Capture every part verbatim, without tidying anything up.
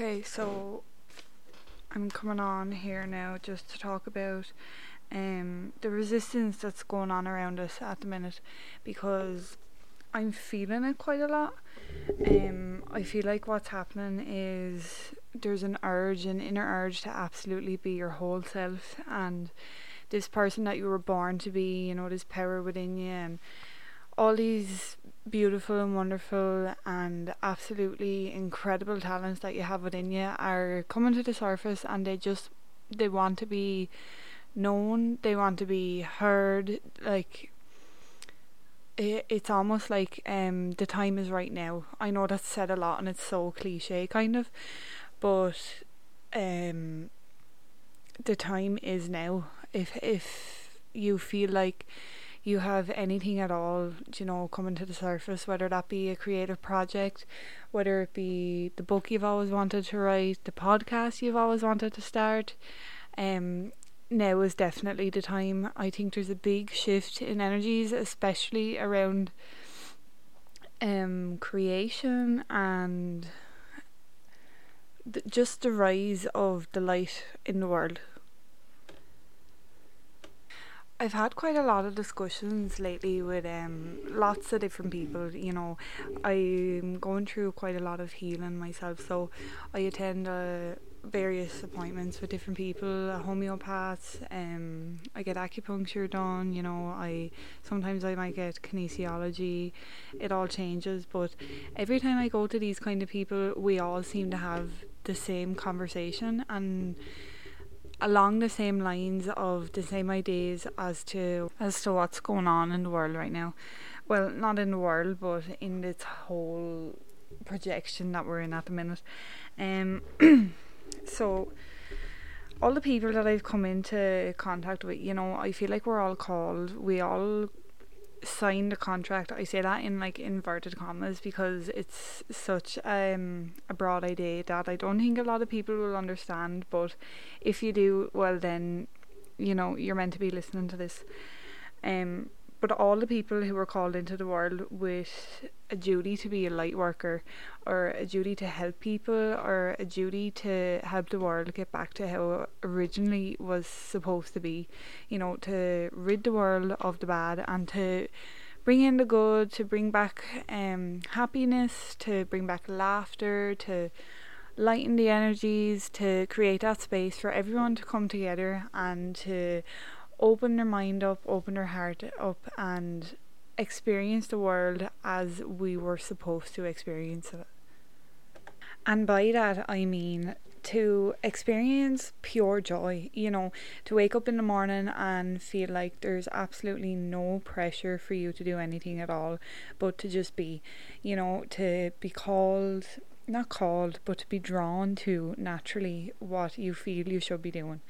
Okay, so I'm coming on here now just to talk about um the resistance that's going on around us at the minute, because I'm feeling it quite a lot. Um, I feel like what's happening is there's an urge, an inner urge to absolutely be your whole self and this person that you were born to be, you know, this power within you and all these beautiful and wonderful and absolutely incredible talents that you have within you are coming to the surface, and they just, they want to be known, they want to be heard. Like, it, it's almost like um the time is right now. I know that's said a lot and it's so cliche kind of, but um the time is now. If if you feel like you have anything at all, you know, coming to the surface, whether that be a creative project, whether it be the book you've always wanted to write, the podcast you've always wanted to start, um now is definitely the time. I think there's a big shift in energies, especially around um creation and th- just the rise of the light in the world. I've had quite a lot of discussions lately with um lots of different people. You know, I'm going through quite a lot of healing myself, so I attend uh, various appointments with different people, uh, homeopaths, um, I get acupuncture done, you know, I sometimes I might get kinesiology. It all changes, but every time I go to these kind of people, we all seem to have the same conversation and along the same lines of the same ideas as to as to what's going on in the world right now. Well, not in the world, but in this whole projection that we're in at the minute. Um so all the people that I've come into contact with, you know, I feel like we're all called, we all signed a contract. I say that in like inverted commas because it's such um a broad idea that I don't think a lot of people will understand, but if you do, well then, you know, you're meant to be listening to this. Um but all the people who were called into the world with a duty to be a light worker, or a duty to help people, or a duty to help the world get back to how it originally was supposed to be, you know, to rid the world of the bad and to bring in the good, to bring back um happiness, to bring back laughter, to lighten the energies, to create that space for everyone to come together and to open their mind up, open their heart up, and experience the world as we were supposed to experience it. And by that I mean to experience pure joy, you know, to wake up in the morning and feel like there's absolutely no pressure for you to do anything at all, but to just be, you know, to be called, not called, but to be drawn to naturally what you feel you should be doing.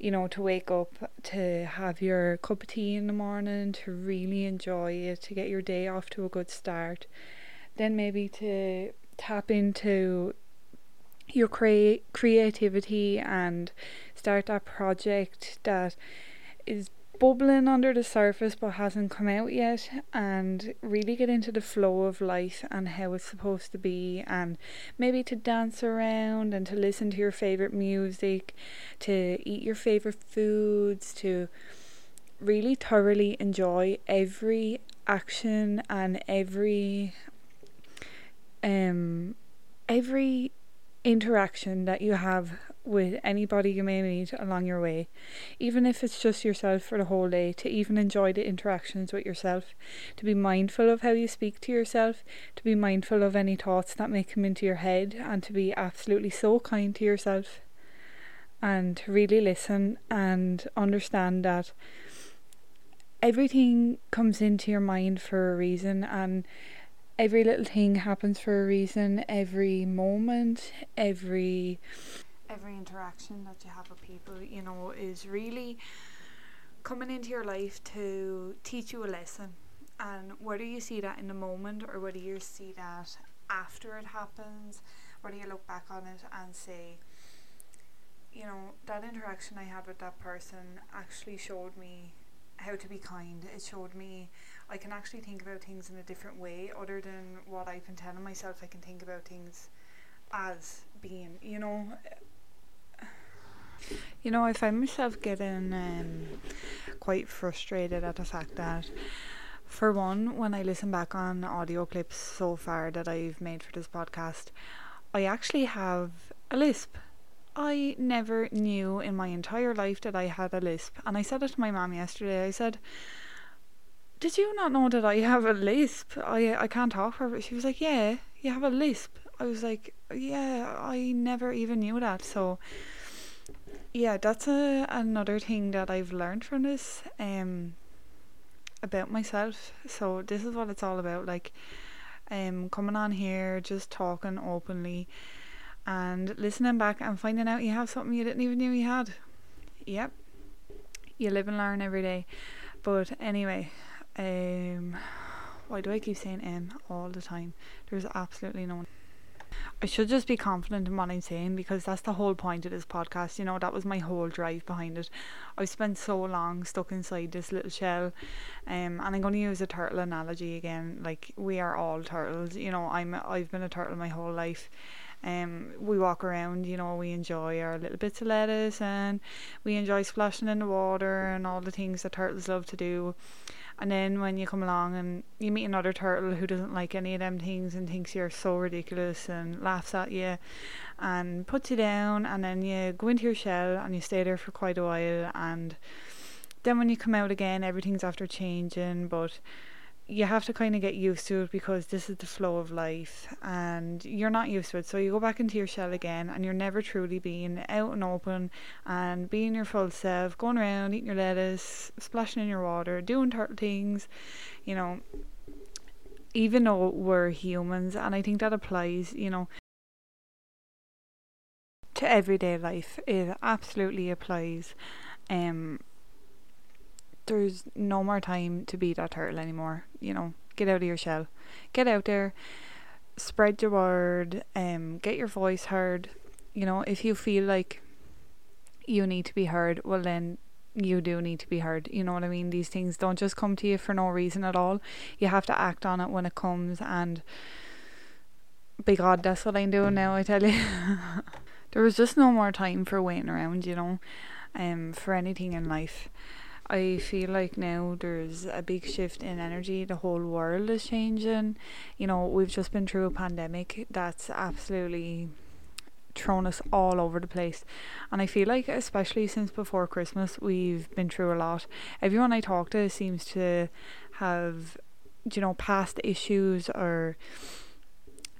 You know, to wake up, to have your cup of tea in the morning, to really enjoy it, to get your day off to a good start. Then maybe to tap into your cre- creativity and start that project that is bubbling under the surface but hasn't come out yet, and really get into the flow of life and how it's supposed to be, and maybe to dance around and to listen to your favorite music, to eat your favorite foods, to really thoroughly enjoy every action and every um every interaction that you have with anybody you may meet along your way, even if it's just yourself for the whole day. To even enjoy the interactions with yourself, to be mindful of how you speak to yourself, to be mindful of any thoughts that may come into your head, and to be absolutely so kind to yourself, and to really listen and understand that everything comes into your mind for a reason, and every little thing happens for a reason. Every moment, every every interaction that you have with people, you know, is really coming into your life to teach you a lesson. And whether you see that in the moment, or whether you see that after it happens, whether you look back on it and say, you know, that interaction I had with that person actually showed me how to be kind. It showed me I can actually think about things in a different way other than what I've been telling myself I can think about things as, being, you know. You know, I find myself getting um, quite frustrated at the fact that, for one, when I listen back on audio clips so far that I've made for this podcast, I actually have a lisp. I never knew in my entire life that I had a lisp. And I said it to my mum yesterday. I said, did you not know that I have a lisp? I I can't talk properly. She was like, yeah, you have a lisp. I was like, yeah, I never even knew that. So yeah, that's a, another thing that I've learned from this um about myself. So this is what it's all about, like um coming on here, just talking openly and listening back and finding out you have something you didn't even know you had. Yep, you live and learn every day. But anyway, um why do I keep saying um all the time? There's absolutely no one. I should just be confident in what I'm saying, because that's the whole point of this podcast, you know. That was my whole drive behind it. I've spent so long stuck inside this little shell, um, and I'm going to use a turtle analogy again. Like, we are all turtles, you know. I'm, I've been a turtle my whole life. Um, we walk around, you know, we enjoy our little bits of lettuce, and we enjoy splashing in the water and all the things that turtles love to do. And then when you come along and you meet another turtle who doesn't like any of them things and thinks you're so ridiculous and laughs at you and puts you down, and then you go into your shell and you stay there for quite a while, and then when you come out again, everything's after changing, but you have to kind of get used to it, because this is the flow of life and you're not used to it. So you go back into your shell again, and you're never truly being out and open and being your full self, going around eating your lettuce, splashing in your water, doing turtle things, you know, even though we're humans. And I think that applies, you know, to everyday life. It absolutely applies. um There's no more time to be that turtle anymore, you know. Get out of your shell, get out there, spread your word, um, get your voice heard, you know. If you feel like you need to be heard, well then you do need to be heard, you know what I mean. These things don't just come to you for no reason at all. You have to act on it when it comes, and by God, that's what I'm doing now, I tell you. There was just no more time for waiting around, you know, um, for anything in life. I feel like now there's a big shift in energy. The whole world is changing. You know, we've just been through a pandemic that's absolutely thrown us all over the place. And I feel like, especially since before Christmas, we've been through a lot. Everyone I talk to seems to have, you know, past issues or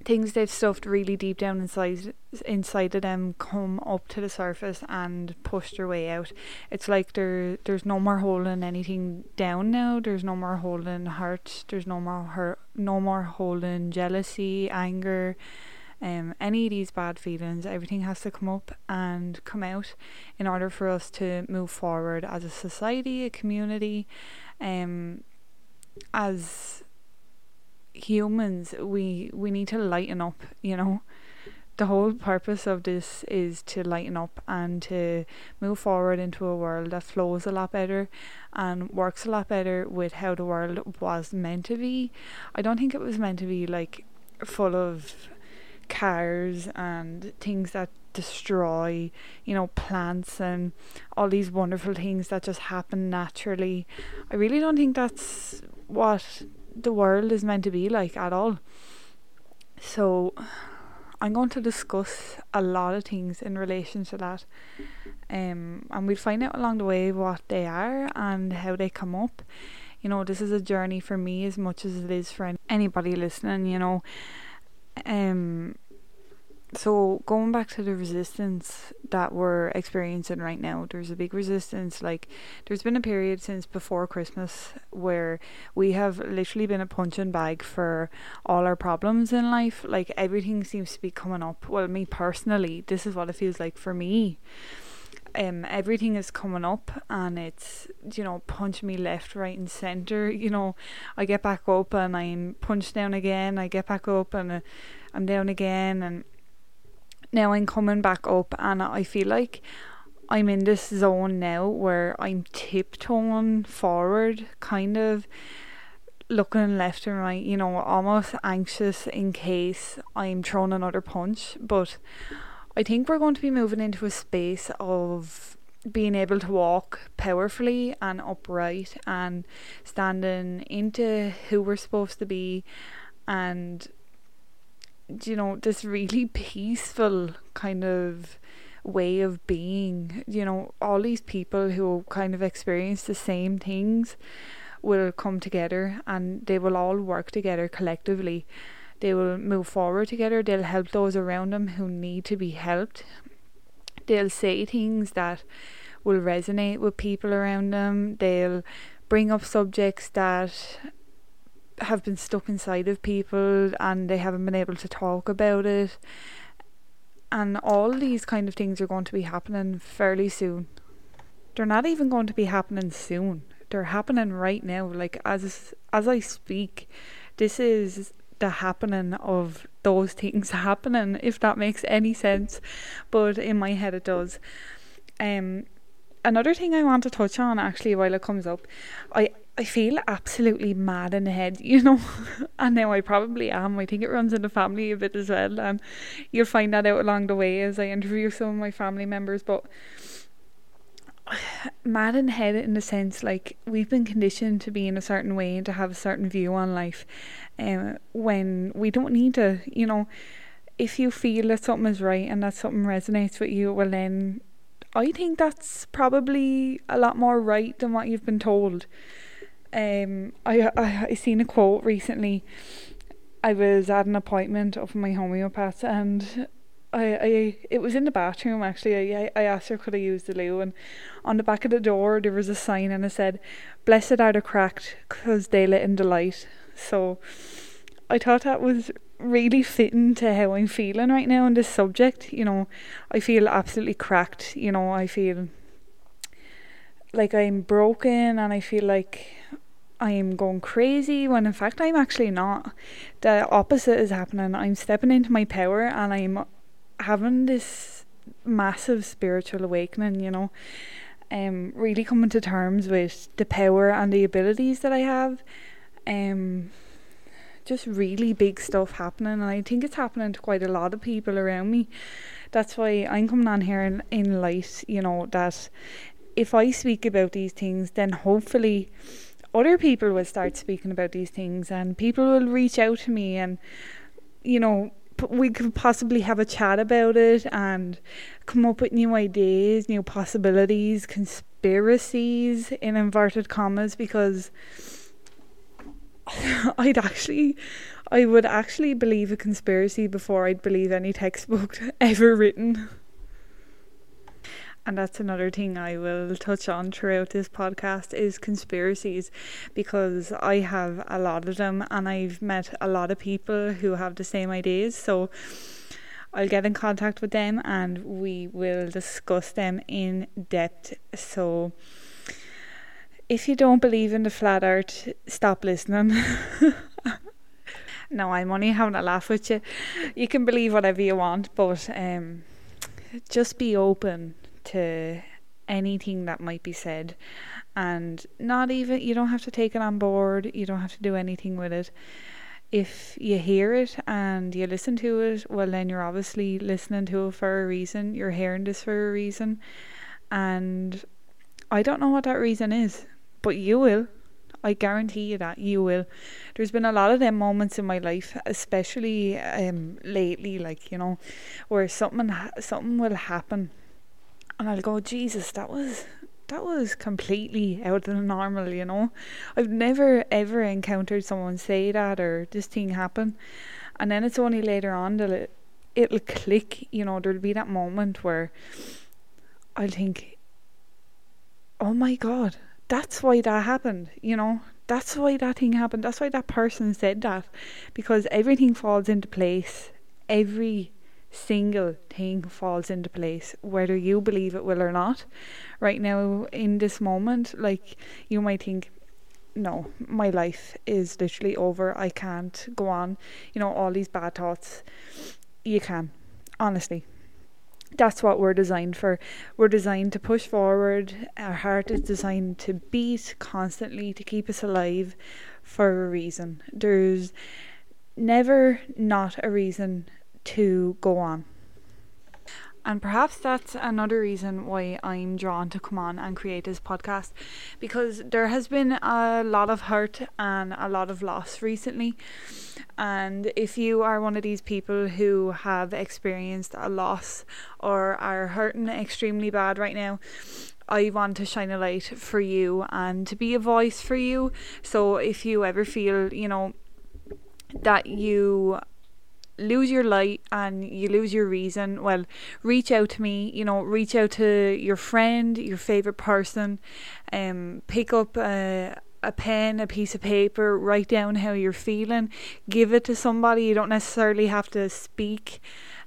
things they've stuffed really deep down inside inside of them come up to the surface and push their way out. It's like there there's no more holding anything down now. There's no more holding hurt. There's no more hurt. No more holding jealousy, anger, um, any of these bad feelings. Everything has to come up and come out in order for us to move forward as a society, a community, um, as humans. We we need to lighten up, you know. The whole purpose of this is to lighten up and to move forward into a world that flows a lot better and works a lot better with how the world was meant to be. I don't think it was meant to be like full of cars and things that destroy, you know, plants and all these wonderful things that just happen naturally. I really don't think that's what the world is meant to be like at all. So I'm going to discuss a lot of things in relation to that, um, and we'll find out along the way what they are and how they come up. You know, this is a journey for me as much as it is for anybody listening, you know. Um, so going back to the resistance that we're experiencing right now, there's a big resistance. Like, there's been a period since before Christmas where we have literally been a punching bag for all our problems in life. Like, everything seems to be coming up. Well, me personally, this is what it feels like for me. Um, everything is coming up, and it's, you know, punch me left, right and centre. You know, I get back up and I'm punched down again. I get back up and uh, I'm down again, and now I'm coming back up. And I feel like I'm in this zone now where I'm tiptoeing forward, kind of looking left and right, you know, almost anxious in case I'm thrown another punch. But I think we're going to be moving into a space of being able to walk powerfully and upright and standing into who we're supposed to be, and, you know, this really peaceful kind of way of being. You know, all these people who kind of experience the same things will come together, and they will all work together collectively. They will move forward together. They'll help those around them who need to be helped. They'll say things that will resonate with people around them. They'll bring up subjects that have been stuck inside of people and they haven't been able to talk about it. And all these kind of things are going to be happening fairly soon. They're not even going to be happening soon. They're happening right now. Like, as as I speak, this is the happening of those things happening, if that makes any sense, but in my head it does. Um, another thing I want to touch on, actually, while it comes up, I, I feel absolutely mad in the head, you know, and now I probably am. I think it runs in the family a bit as well, and you'll find that out along the way as I interview some of my family members, but mad in the head in the sense, like, we've been conditioned to be in a certain way and to have a certain view on life, um, when we don't need to. You know, if you feel that something is right and that something resonates with you, well then I think that's probably a lot more right than what you've been told. um, I, I, I seen a quote recently. I was at an appointment up in my homeopath, and I, I it was in the bathroom, actually. I, I asked her could I use the loo, and on the back of the door there was a sign and it said, "Blessed are the cracked, because they let in the light." So I thought that was really fitting to how I'm feeling right now on this subject. You know, I feel absolutely cracked. You know, I feel like I'm broken and I feel like I am going crazy, when in fact I'm actually not. The opposite is happening. I'm stepping into my power and I'm having this massive spiritual awakening, you know, um, really coming to terms with the power and the abilities that I have. Um, just really big stuff happening, and I think it's happening to quite a lot of people around me. That's why I'm coming on here in, in light, you know, that if I speak about these things, then hopefully other people will start speaking about these things, and people will reach out to me, and, you know, we could possibly have a chat about it and come up with new ideas, new possibilities, conspiracies in inverted commas, because I'd actually I would actually believe a conspiracy before I'd believe any textbook ever written. And that's another thing I will touch on throughout this podcast, is conspiracies, because I have a lot of them and I've met a lot of people who have the same ideas. So I'll get in contact with them and we will discuss them in depth. So if you don't believe in the flat earth, stop listening. No, I'm only having a laugh with you. You can believe whatever you want, but um, just be open to anything that might be said, and not even, you don't have to take it on board, you don't have to do anything with it. If you hear it and you listen to it, well then you're obviously listening to it for a reason, you're hearing this for a reason, and I don't know what that reason is, but you will. I guarantee you that you will. There's been a lot of them moments in my life, especially um lately, like, you know, where something ha- something will happen and I'll go, Jesus, that was that was completely out of the normal, you know. I've never ever encountered someone say that, or this thing happen. And then it's only later on that it, it'll click, you know. There'll be that moment where I'll think, oh my God, that's why that happened, you know. That's why that thing happened. That's why that person said that. Because everything falls into place. Every single thing falls into place, whether you believe it will or not. Right now in this moment, like, you might think, no, my life is literally over, I can't go on, you know, all these bad thoughts. You can, honestly. That's what we're designed for. We're designed to push forward. Our heart is designed to beat constantly, to keep us alive, for a reason. There's never not a reason to go on. And perhaps that's another reason why I'm drawn to come on and create this podcast, because there has been a lot of hurt and a lot of loss recently. And if you are one of these people who have experienced a loss or are hurting extremely bad right now, I want to shine a light for you and to be a voice for you. So if you ever feel, you know, that you lose your light and you lose your reason, well, reach out to me, you know, reach out to your friend, your favorite person, um, pick up a, a pen, a piece of paper, write down how you're feeling, give it to somebody. You don't necessarily have to speak.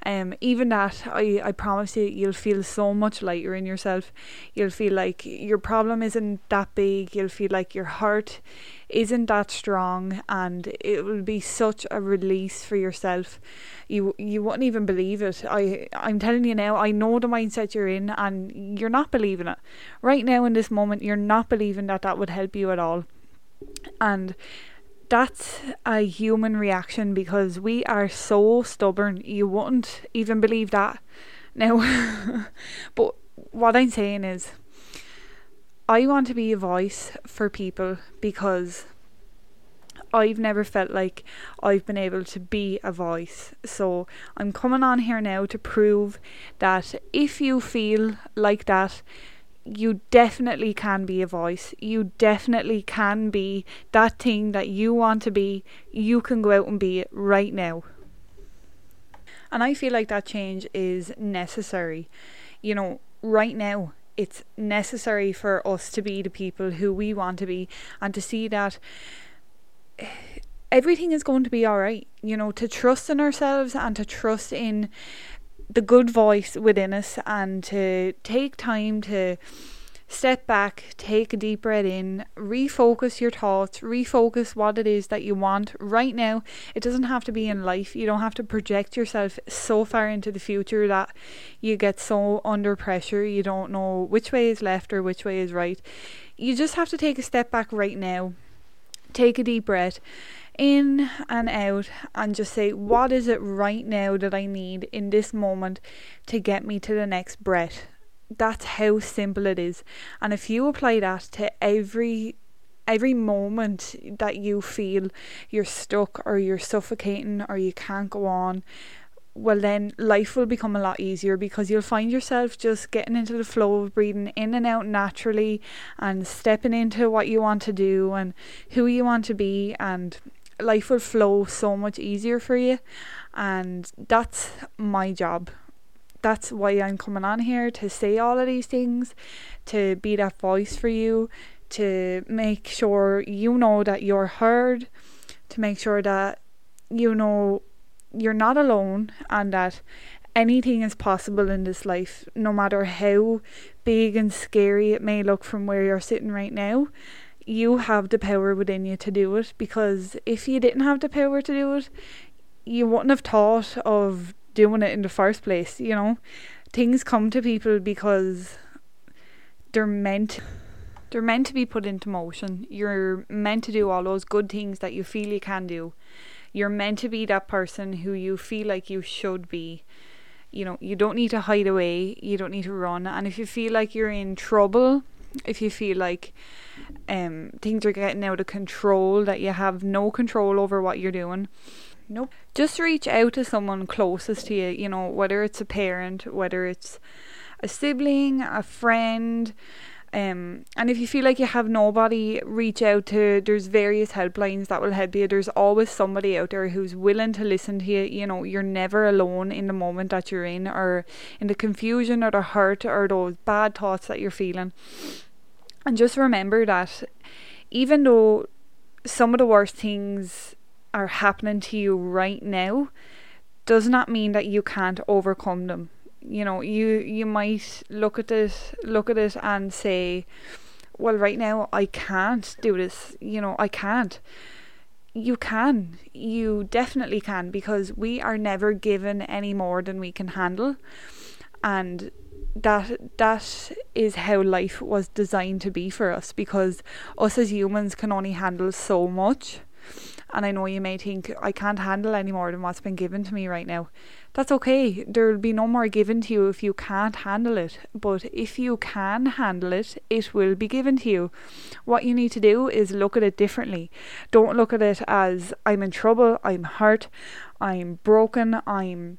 Um, even that, I, I promise you, you'll feel so much lighter in yourself. You'll feel like your problem isn't that big. You'll feel like your heart isn't that strong, and it will be such a release for yourself. You you wouldn't even believe it. I, I'm telling you now, I know the mindset you're in, and you're not believing it. Right now in this moment, you're not believing that that would help you at all. And that's a human reaction, because we are so stubborn. You wouldn't even believe that now. But what I'm saying is, I want to be a voice for people, because I've never felt like I've been able to be a voice. So I'm coming on here now to prove that if you feel like that, you definitely can be a voice. You definitely can be that thing that you want to be. You can go out and be it right now. And I feel like that change is necessary. You know, right now, it's necessary for us to be the people who we want to be, and to see that everything is going to be all right. You know, to trust in ourselves and to trust in the good voice within us, and to take time to step back, take a deep breath in, refocus your thoughts, refocus what it is that you want right now. It doesn't have to be in life. You don't have to project yourself so far into the future that you get so under pressure you don't know which way is left or which way is right. You just have to take a step back right now, take a deep breath in and out, and just say, what is it right now that I need in this moment to get me to the next breath? That's how simple it is. And if you apply that to every every moment that you feel you're stuck or you're suffocating or you can't go on, well then life will become a lot easier, because you'll find yourself just getting into the flow of breathing in and out naturally, and stepping into what you want to do and who you want to be, and life will flow so much easier for you. And that's my job. That's why I'm coming on here, to say all of these things, to be that voice for you, to make sure you know that you're heard, to make sure that you know you're not alone, and that anything is possible in this life, no matter how big and scary it may look from where you're sitting right now. You have the power within you to do it, because if you didn't have the power to do it, you wouldn't have thought of doing it in the first place. You know, things come to people because they're meant they're meant to be put into motion. You're meant to do all those good things that you feel you can do. You're meant to be that person who you feel like you should be. You know, you don't need to hide away, you don't need to run. And if you feel like you're in trouble, if you feel like um things are getting out of control, that you have no control over what you're doing, nope. Just reach out to someone closest to you, you know, whether it's a parent, whether it's a sibling, a friend. Um, and if you feel like you have nobody, reach out to, there's various helplines that will help you. There's always somebody out there who's willing to listen to you. You know, you're never alone in the moment that you're in, or in the confusion or the hurt or those bad thoughts that you're feeling. And just remember that even though some of the worst things are happening to you right now, does not mean that you can't overcome them. You know, you you might look at this look at it and say, well, right now I can't do this, you know, I can't. You can. You definitely can, because we are never given any more than we can handle. And that that is how life was designed to be for us, because us as humans can only handle so much. And I know you may think, I can't handle any more than what's been given to me right now. That's okay. There will be no more given to you if you can't handle it. But if you can handle it, it will be given to you. What you need to do is look at it differently. Don't look at it as, I'm in trouble, I'm hurt, I'm broken, I'm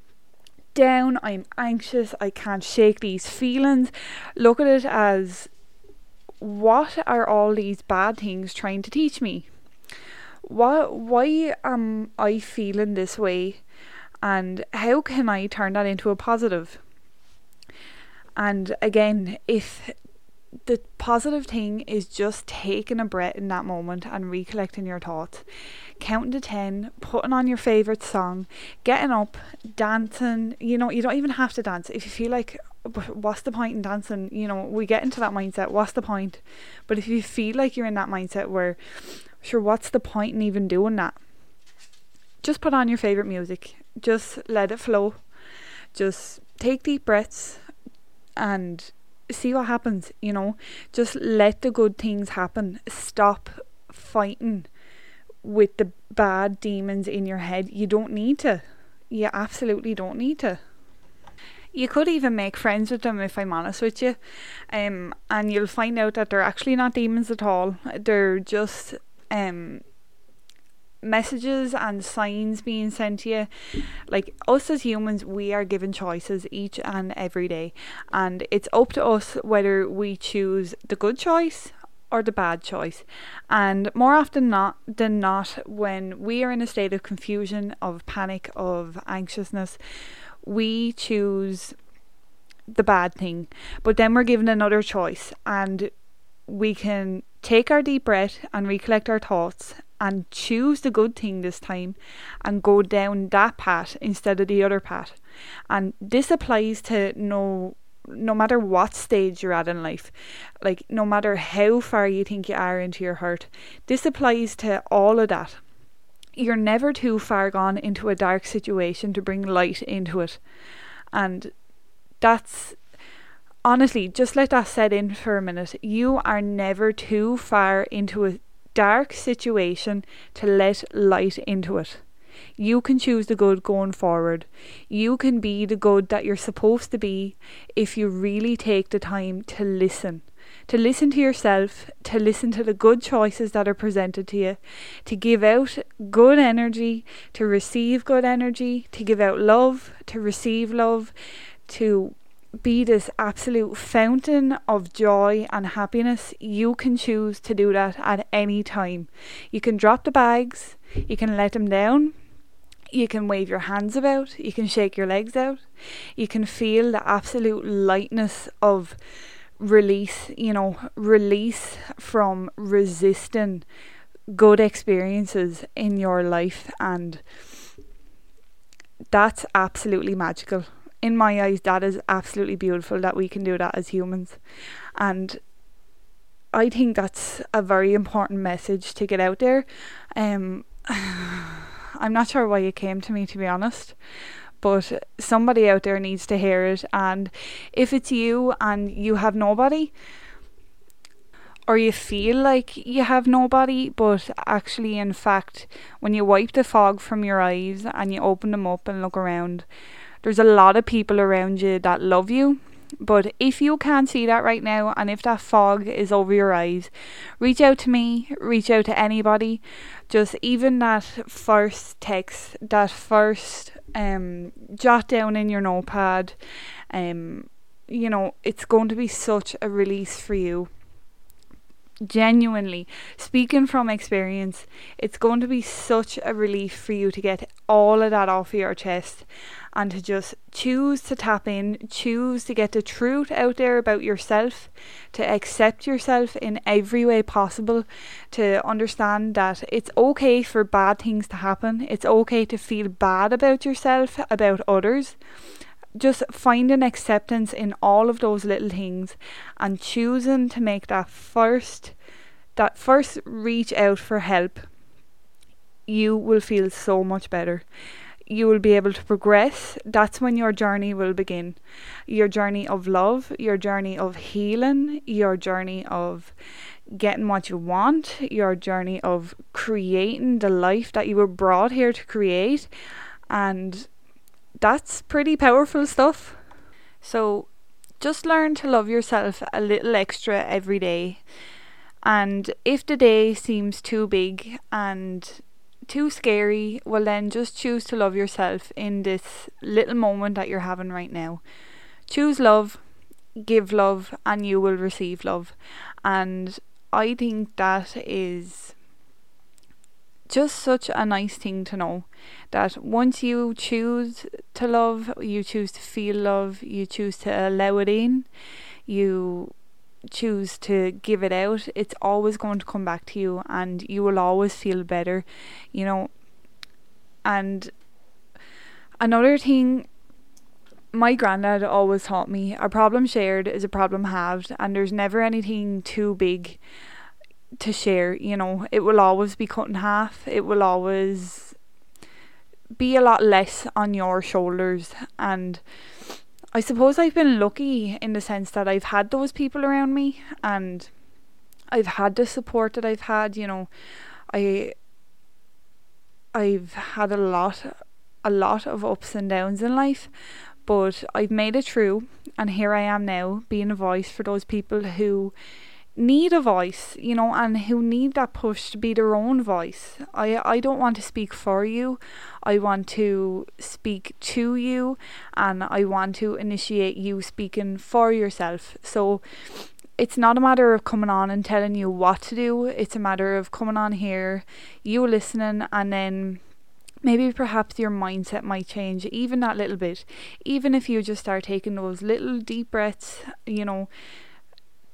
down, I'm anxious, I can't shake these feelings. Look at it as, what are all these bad things trying to teach me? Why, why am I feeling this way, and how can I turn that into a positive? And again, if the positive thing is just taking a breath in that moment and recollecting your thoughts, counting to ten, putting on your favourite song, getting up, dancing, you know, you don't even have to dance. If you feel like, what's the point in dancing? You know, we get into that mindset, what's the point? But if you feel like you're in that mindset where, sure, what's the point in even doing that? Just put on your favourite music. Just let it flow. Just take deep breaths and see what happens, you know. Just let the good things happen. Stop fighting with the bad demons in your head. You don't need to. You absolutely don't need to. You could even make friends with them, if I'm honest with you. Um, and you'll find out that they're actually not demons at all. They're just... Um, messages and signs being sent to you. Like, us as humans, we are given choices each and every day, and it's up to us whether we choose the good choice or the bad choice. And more often not than not, when we are in a state of confusion, of panic, of anxiousness, we choose the bad thing. But then we're given another choice, and we can take our deep breath and recollect our thoughts and choose the good thing this time and go down that path instead of the other path. And this applies to no no matter what stage you're at in life. Like, no matter how far you think you are into your hurt, this applies to all of that. You're never too far gone into a dark situation to bring light into it. And that's honestly, just let that set in for a minute. You are never too far into a dark situation to let light into it. You can choose the good going forward. You can be the good that you're supposed to be if you really take the time to listen. To listen to yourself, to listen to the good choices that are presented to you, to give out good energy, to receive good energy, to give out love, to receive love, to be this absolute fountain of joy and happiness. You can choose to do that at any time. You can drop the bags, you can let them down, you can wave your hands about, you can shake your legs out, you can feel the absolute lightness of release, you know, release from resisting good experiences in your life. And that's absolutely magical. In my eyes, that is absolutely beautiful that we can do that as humans. And I think that's a very important message to get out there. Um, I'm not sure why it came to me, to be honest, but somebody out there needs to hear it. And if it's you and you have nobody, or you feel like you have nobody, but actually, in fact, when you wipe the fog from your eyes and you open them up and look around, there's a lot of people around you that love you. But if you can't see that right now, and if that fog is over your eyes, reach out to me, reach out to anybody. Just even that first text, that first um, jot down in your notepad, um, you know, it's going to be such a release for you. Genuinely, speaking from experience, it's going to be such a relief for you to get all of that off of your chest and to just choose to tap in, choose to get the truth out there about yourself, to accept yourself in every way possible, to understand that it's okay for bad things to happen. It's okay to feel bad about yourself, about others. Just finding acceptance in all of those little things and choosing to make that first, that first reach out for help. You will feel so much better. you will be able to progress. That's when your journey will begin. Your journey of love, your journey of healing, your journey of getting what you want, your journey of creating the life that you were brought here to create. And that's pretty powerful stuff. So just learn to love yourself a little extra every day. And if the day seems too big and too scary, well then just choose to love yourself in this little moment that you're having right now. Choose love, give love, and you will receive love. And I think that is just such a nice thing to know, that once you choose to love, you choose to feel love, you choose to allow it in, you choose to give it out, it's always going to come back to you and you will always feel better, you know. And another thing my granddad always taught me, a problem shared is a problem halved, and there's never anything too big to share, you know. It will always be cut in half, it will always be a lot less on your shoulders. And I suppose I've been lucky in the sense that I've had those people around me and I've had the support that I've had, you know. I, I've had a lot, a lot of ups and downs in life, but I've made it through, and here I am now being a voice for those people who need a voice, you know, and who need that push to be their own voice. I, I don't want to speak for you. I want to speak to you, and I want to initiate you speaking for yourself. So it's not a matter of coming on and telling you what to do. It's a matter of coming on here, you listening, and then maybe perhaps your mindset might change even that little bit. Even if you just start taking those little deep breaths, you know,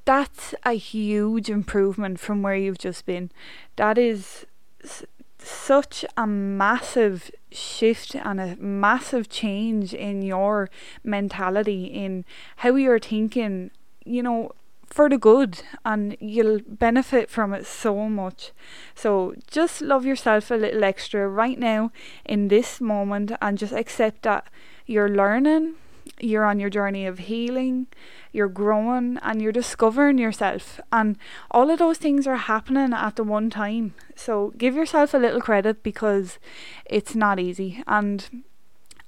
that's a huge improvement from where you've just been. That is s- such a massive shift and a massive change in your mentality, in how you're thinking, you know, for the good, and you'll benefit from it so much. So just love yourself a little extra right now in this moment, and just accept that you're learning, you're on your journey of healing, you're growing, and you're discovering yourself, and all of those things are happening at the one time. So give yourself a little credit, because it's not easy, and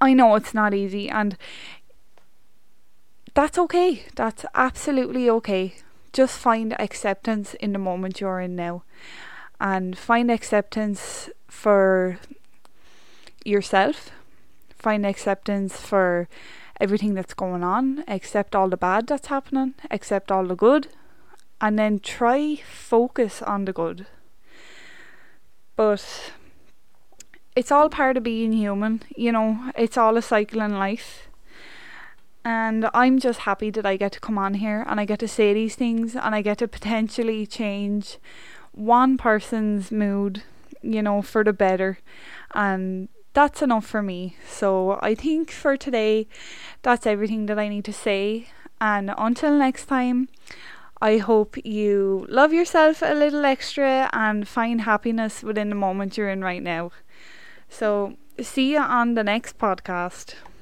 I know it's not easy, and that's okay. That's absolutely okay. Just find acceptance in the moment you're in now, and find acceptance for yourself, find acceptance for everything that's going on. Accept all the bad that's happening, accept all the good, and then try focus on the good. But it's all part of being human, you know. It's all a cycle in life, and I'm just happy that I get to come on here and I get to say these things, and I get to potentially change one person's mood, you know, for the better. And that's enough for me. So I think for today, that's everything that I need to say. And until next time, I hope you love yourself a little extra and find happiness within the moment you're in right now. So see you on the next podcast.